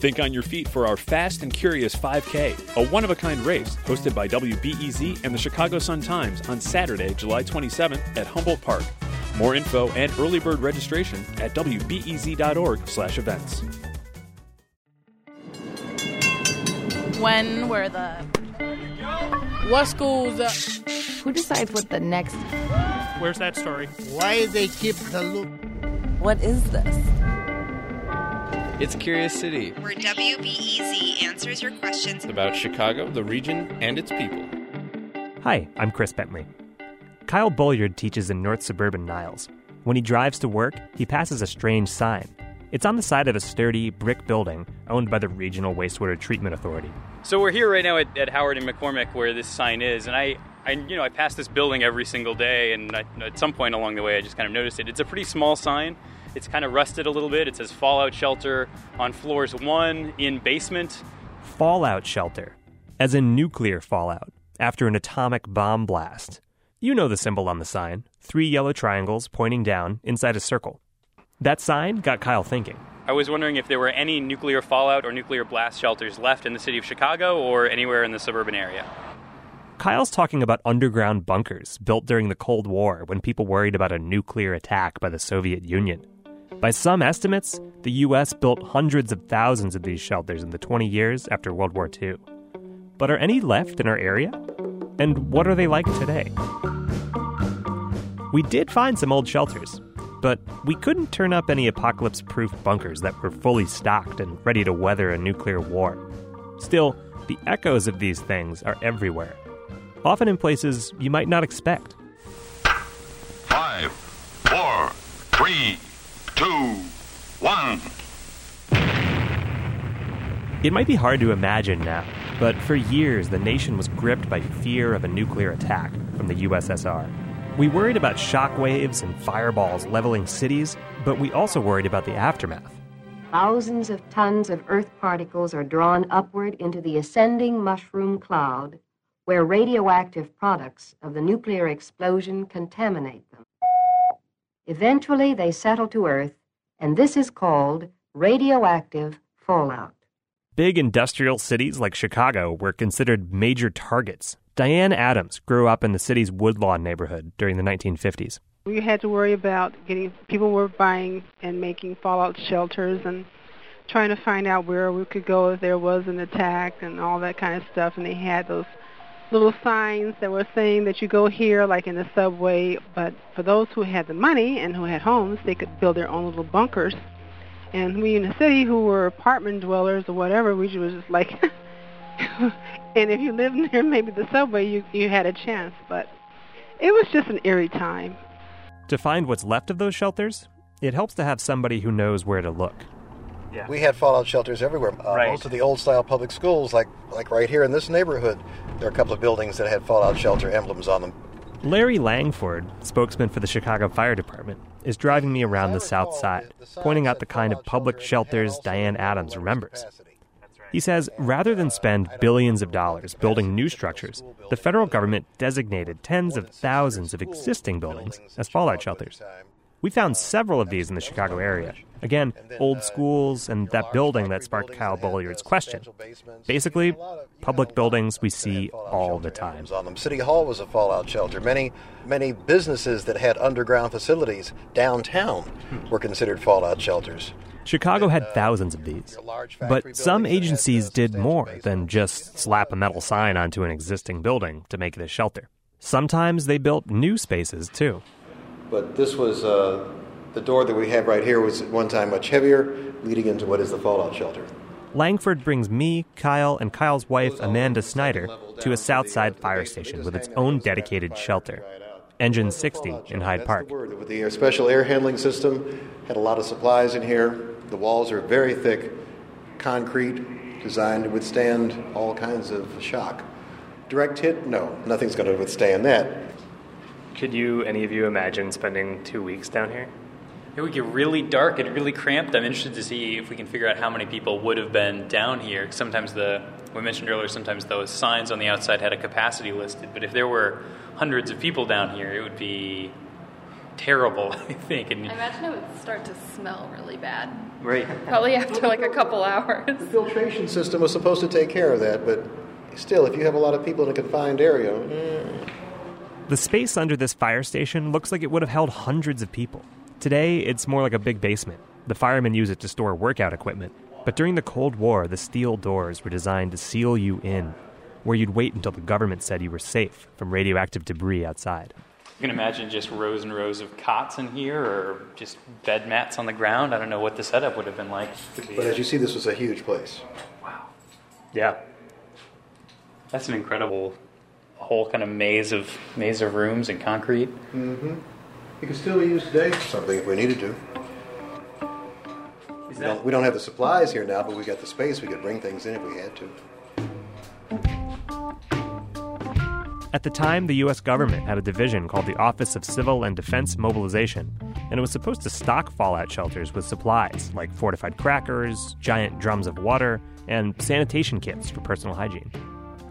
Think on your feet for our Fast and Curious 5K, a one-of-a-kind race hosted by WBEZ and the Chicago Sun-Times on Saturday, July 27th at Humboldt Park. More info and early bird registration at wbez.org/events. When were the... What school's up? Who decides what the next... Where's that story? Why they keep the loop? What is this? It's Curious City, where WBEZ answers your questions about Chicago, the region, and its people. Hi, I'm Chris Bentley. Kyle Bolliard teaches in North Suburban Niles. When he drives to work, he passes a strange sign. It's on the side of a sturdy brick building owned by the Regional Wastewater Treatment Authority. So we're here right now at Howard and McCormick where this sign is, and I pass this building every single day, and at some point along the way I just kind of noticed it. It's a pretty small sign. It's kind of rusted a little bit. It says Fallout Shelter on floors 1 in basement. Fallout shelter, as in nuclear fallout, after an atomic bomb blast. You know the symbol on the sign, 3 yellow triangles pointing down inside a circle. That sign got Kyle thinking. I was wondering if there were any nuclear fallout or nuclear blast shelters left in the city of Chicago or anywhere in the suburban area. Kyle's talking about underground bunkers built during the Cold War when people worried about a nuclear attack by the Soviet Union. By some estimates, the U.S. built hundreds of thousands of these shelters in the 20 years after World War II. But are any left in our area? And what are they like today? We did find some old shelters, but we couldn't turn up any apocalypse-proof bunkers that were fully stocked and ready to weather a nuclear war. Still, the echoes of these things are everywhere, often in places you might not expect. 5, 4, 3, 2, 1. It might be hard to imagine now, but for years the nation was gripped by fear of a nuclear attack from the USSR. We worried about shockwaves and fireballs leveling cities, but we also worried about the aftermath. Thousands of tons of Earth particles are drawn upward into the ascending mushroom cloud, where radioactive products of the nuclear explosion contaminate them. Eventually, they settle to Earth, and this is called radioactive fallout. Big industrial cities like Chicago were considered major targets. Diane Adams grew up in the city's Woodlawn neighborhood during the 1950s. We had to worry about people were buying and making fallout shelters and trying to find out where we could go if there was an attack and all that kind of stuff. And they had those little signs that were saying that you go here, like in the subway. But for those who had the money and who had homes, they could build their own little bunkers. And we in the city who were apartment dwellers or whatever, we were just like... And if you lived near maybe the subway, you had a chance, but it was just an eerie time. To find what's left of those shelters, it helps to have somebody who knows where to look. Yeah. We had fallout shelters everywhere. Right. Most of the old-style public schools, like right here in this neighborhood, there are a couple of buildings that had fallout shelter emblems on them. Larry Langford, spokesman for the Chicago Fire Department, is driving me around the South Side, pointing out the kind of public shelters Diane Adams remembers. He says rather than spend billions of dollars building new structures, the federal government designated tens of thousands of existing buildings as fallout shelters. We found several of these in the Chicago area. Again, old schools and that building that sparked Kyle Bolliard's question. Basically, public buildings we see all the time. City Hall was a fallout shelter. Many businesses that had underground facilities downtown were considered fallout shelters. Chicago had thousands of these, but some agencies did more than just slap a metal sign onto an existing building to make it a shelter. Sometimes they built new spaces, too. But this was, the door that we had right here was at one time much heavier, leading into what is the fallout shelter. Langford brings me, Kyle, and Kyle's wife, Amanda Snyder, to a Southside fire station with its own dedicated shelter. Engine 60 in Hyde Park. With the special air handling system, had a lot of supplies in here. The walls are very thick, concrete, designed to withstand all kinds of shock. Direct hit? No, nothing's going to withstand that. Could you, any of you, imagine spending 2 weeks down here? It would get really dark and really cramped. I'm interested to see if we can figure out how many people would have been down here. Sometimes we mentioned earlier, sometimes those signs on the outside had a capacity listed. But if there were hundreds of people down here, it would be terrible, I think. And I imagine it would start to smell really bad. Right. Probably after like a couple hours. The filtration system was supposed to take care of that, but still, if you have a lot of people in a confined area... The space under this fire station looks like it would have held hundreds of people. Today, it's more like a big basement. The firemen use it to store workout equipment. But during the Cold War, the steel doors were designed to seal you in, where you'd wait until the government said you were safe from radioactive debris outside. You can imagine just rows and rows of cots in here or just bed mats on the ground. I don't know what the setup would have been like. But as you see, this was a huge place. Wow. Yeah. That's an incredible whole kind of maze of rooms and concrete. Mm-hmm. It could still be used today for something if we needed to. We don't have the supplies here now, but we got the space. We could bring things in if we had to. At the time, the U.S. government had a division called the Office of Civil and Defense Mobilization, and it was supposed to stock fallout shelters with supplies like fortified crackers, giant drums of water, and sanitation kits for personal hygiene.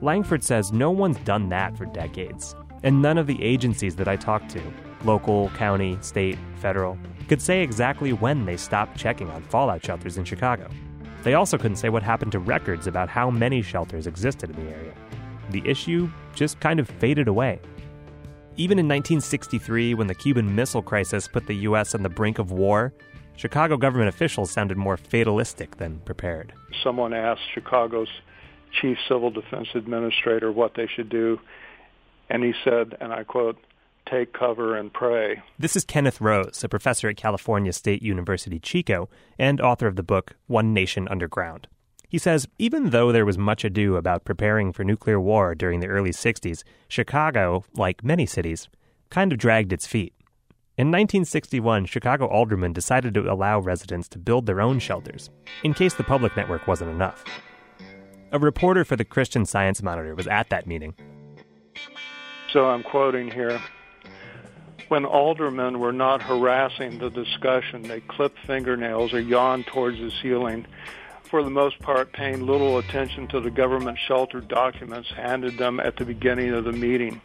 Langford says no one's done that for decades, and none of the agencies that I talked to, local, county, state, federal, could say exactly when they stopped checking on fallout shelters in Chicago. They also couldn't say what happened to records about how many shelters existed in the area. The issue just kind of faded away. Even in 1963, when the Cuban Missile Crisis put the U.S. on the brink of war, Chicago government officials sounded more fatalistic than prepared. Someone asked Chicago's chief civil defense administrator what they should do, and he said, and I quote, "Take cover and pray." This is Kenneth Rose, a professor at California State University, Chico, and author of the book One Nation Underground. He says even though there was much ado about preparing for nuclear war during the early 60s, Chicago, like many cities, kind of dragged its feet. In 1961, Chicago aldermen decided to allow residents to build their own shelters, in case the public network wasn't enough. A reporter for the Christian Science Monitor was at that meeting. So I'm quoting here. "When aldermen were not harassing the discussion, they clipped fingernails or yawned towards the ceiling, for the most part paying little attention to the government shelter documents handed them at the beginning of the meeting.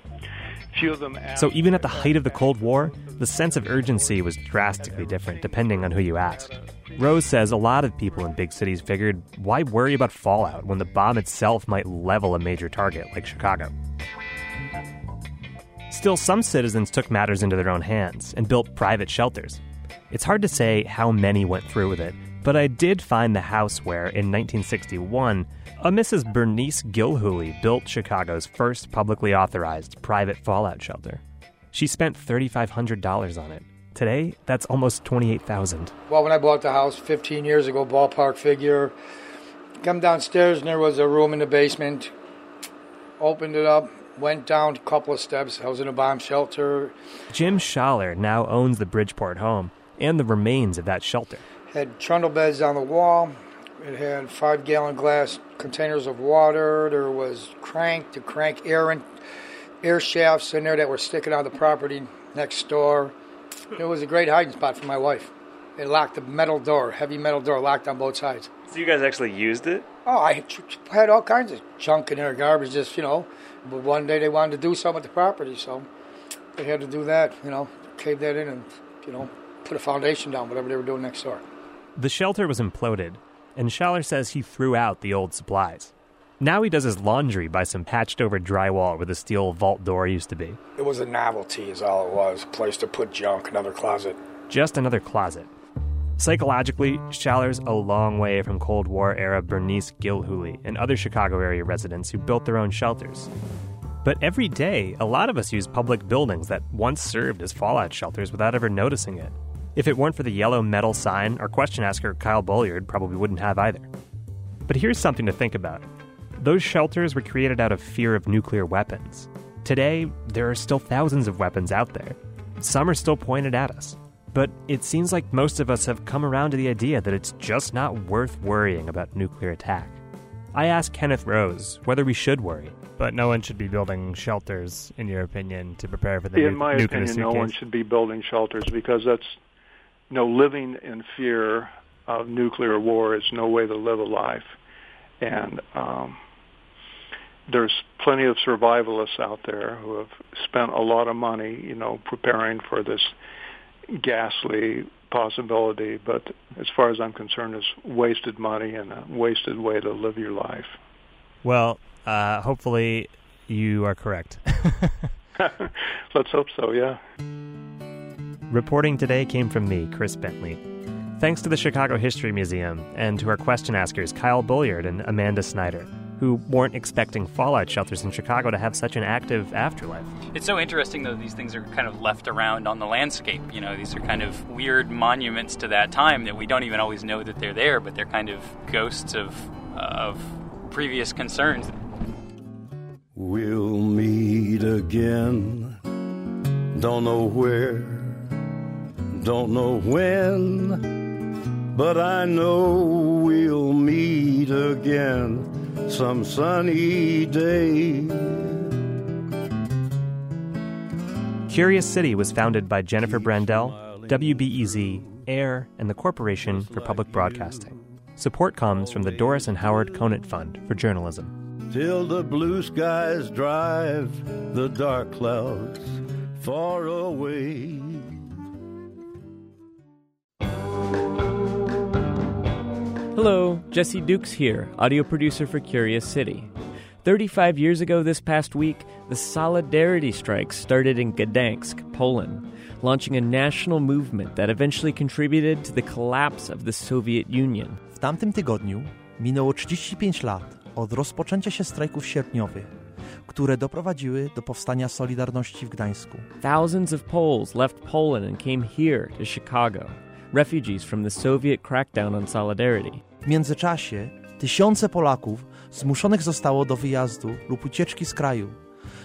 Few of them..." So even at the height of the Cold War, the sense of urgency was drastically different depending on who you asked. Rose says a lot of people in big cities figured, why worry about fallout when the bomb itself might level a major target like Chicago? Still, some citizens took matters into their own hands and built private shelters. It's hard to say how many went through with it, but I did find the house where, in 1961, a Mrs. Bernice Gilhooley built Chicago's first publicly authorized private fallout shelter. She spent $3,500 on it. Today, that's almost $28,000. Well, when I bought the house 15 years ago, ballpark figure, come downstairs and there was a room in the basement, opened it up, went down a couple of steps. I was in a bomb shelter. Jim Schaller now owns the Bridgeport home and the remains of that shelter. Had trundle beds on the wall. It had 5-gallon glass containers of water. There was crank air shafts in there that were sticking out of the property next door. It was a great hiding spot for my wife. It locked a metal door, heavy metal door, locked on both sides. So you guys actually used it? Oh, I had all kinds of junk in there, garbage, just, But one day they wanted to do something with the property, so they had to do that, cave that in and, put a foundation down, whatever they were doing next door. The shelter was imploded, and Schaller says he threw out the old supplies. Now he does his laundry by some patched-over drywall where the steel vault door used to be. It was a novelty is all it was, a place to put junk, another closet. Just another closet. Psychologically, Schaller's a long way from Cold War-era Bernice Gilhooley and other Chicago-area residents who built their own shelters. But every day, a lot of us use public buildings that once served as fallout shelters without ever noticing it. If it weren't for the yellow metal sign, our question asker Kyle Bolliard probably wouldn't have either. But here's something to think about. Those shelters were created out of fear of nuclear weapons. Today, there are still thousands of weapons out there. Some are still pointed at us. But it seems like most of us have come around to the idea that it's just not worth worrying about nuclear attack. I asked Kenneth Rose whether we should worry. But no one should be building shelters, in your opinion, to prepare for the nuclear suitcase? In my opinion, no one should be building shelters because that's, you know, living in fear of nuclear war is no way to live a life. And there's plenty of survivalists out there who have spent a lot of money, you know, preparing for this ghastly possibility, but as far as I'm concerned, it's wasted money and a wasted way to live your life. Well, hopefully you are correct. Let's hope so, yeah. Reporting today came from me, Chris Bentley. Thanks to the Chicago History Museum and to our question askers, Kyle Bulliard and Amanda Snyder, who weren't expecting fallout shelters in Chicago to have such an active afterlife. It's so interesting, though, these things are kind of left around on the landscape. You know, these are kind of weird monuments to that time that we don't even always know that they're there, but they're kind of ghosts of previous concerns. We'll meet again. Don't know where, don't know when, but I know we'll meet again. Some sunny day. Curious City was founded by Jennifer Brandel, WBEZ, AIR, and the Corporation for Public Broadcasting. Support comes from the Doris and Howard Conant Fund for Journalism. Till the blue skies drive the dark clouds far away. Hello, Jesse Dukes here, audio producer for Curious City. 35 years ago this past week, the Solidarity strikes started in Gdańsk, Poland, launching a national movement that eventually contributed to the collapse of the Soviet Union. W tamtym tygodniu minęło 35 lat od rozpoczęcia się strajków sierpniowych, które doprowadziły do powstania Solidarności w Gdańsku. Thousands of Poles left Poland and came here to Chicago. Refugees from the Soviet crackdown on Solidarity. W międzyczasie tysiące Polaków zmuszonych zostało do wyjazdu lub ucieczki z kraju,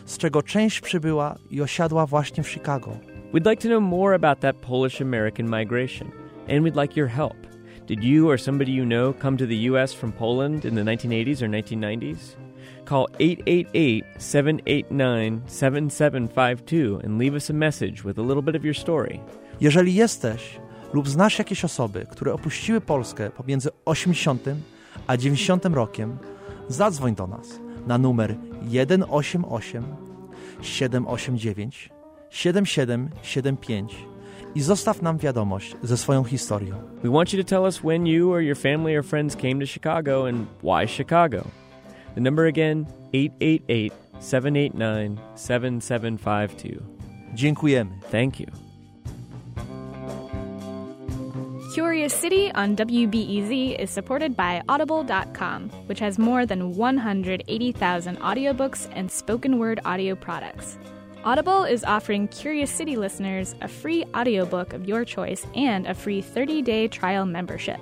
z czego część przybyła I osiadła właśnie w Chicago. We'd like to know more about that Polish-American migration, and we'd like your help. Did you or somebody you know come to the U.S. from Poland in the 1980s or 1990s? Call 888-789-7752 and leave us a message with a little bit of your story. Jeżeli jesteś lub znasz jakieś osoby, które opuściły Polskę pomiędzy 80 a 90 rokiem, zadzwoń do nas na numer 188 789 7775 I zostaw nam wiadomość ze swoją historią. We want you to tell us when you or your family or friends came to Chicago and why Chicago. The number again, 888-789-7752. Dziękujemy. Thank you. Curious City on WBEZ is supported by Audible.com, which has more than 180,000 audiobooks and spoken word audio products. Audible is offering Curious City listeners a free audiobook of your choice and a free 30-day trial membership.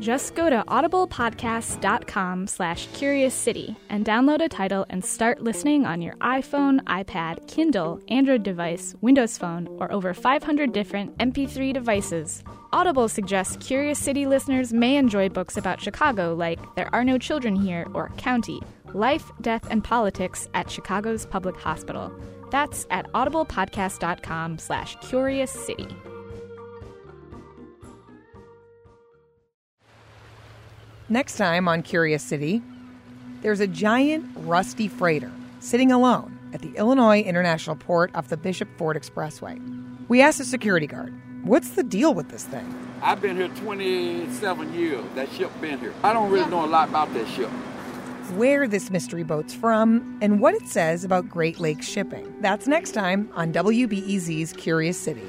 Just go to audiblepodcasts.com/CuriousCity and download a title and start listening on your iPhone, iPad, Kindle, Android device, Windows Phone, or over 500 different MP3 devices. Audible suggests Curious City listeners may enjoy books about Chicago like There Are No Children Here or County, Life, Death, and Politics at Chicago's Public Hospital. That's at audiblepodcast.com/CuriousCity. Next time on Curious City, there's a giant rusty freighter sitting alone at the Illinois International Port off the Bishop Ford Expressway. We asked a security guard, what's the deal with this thing? I've been here 27 years. That ship's been here. I don't really know a lot about that ship. Where this mystery boat's from and what it says about Great Lakes shipping. That's next time on WBEZ's Curious City.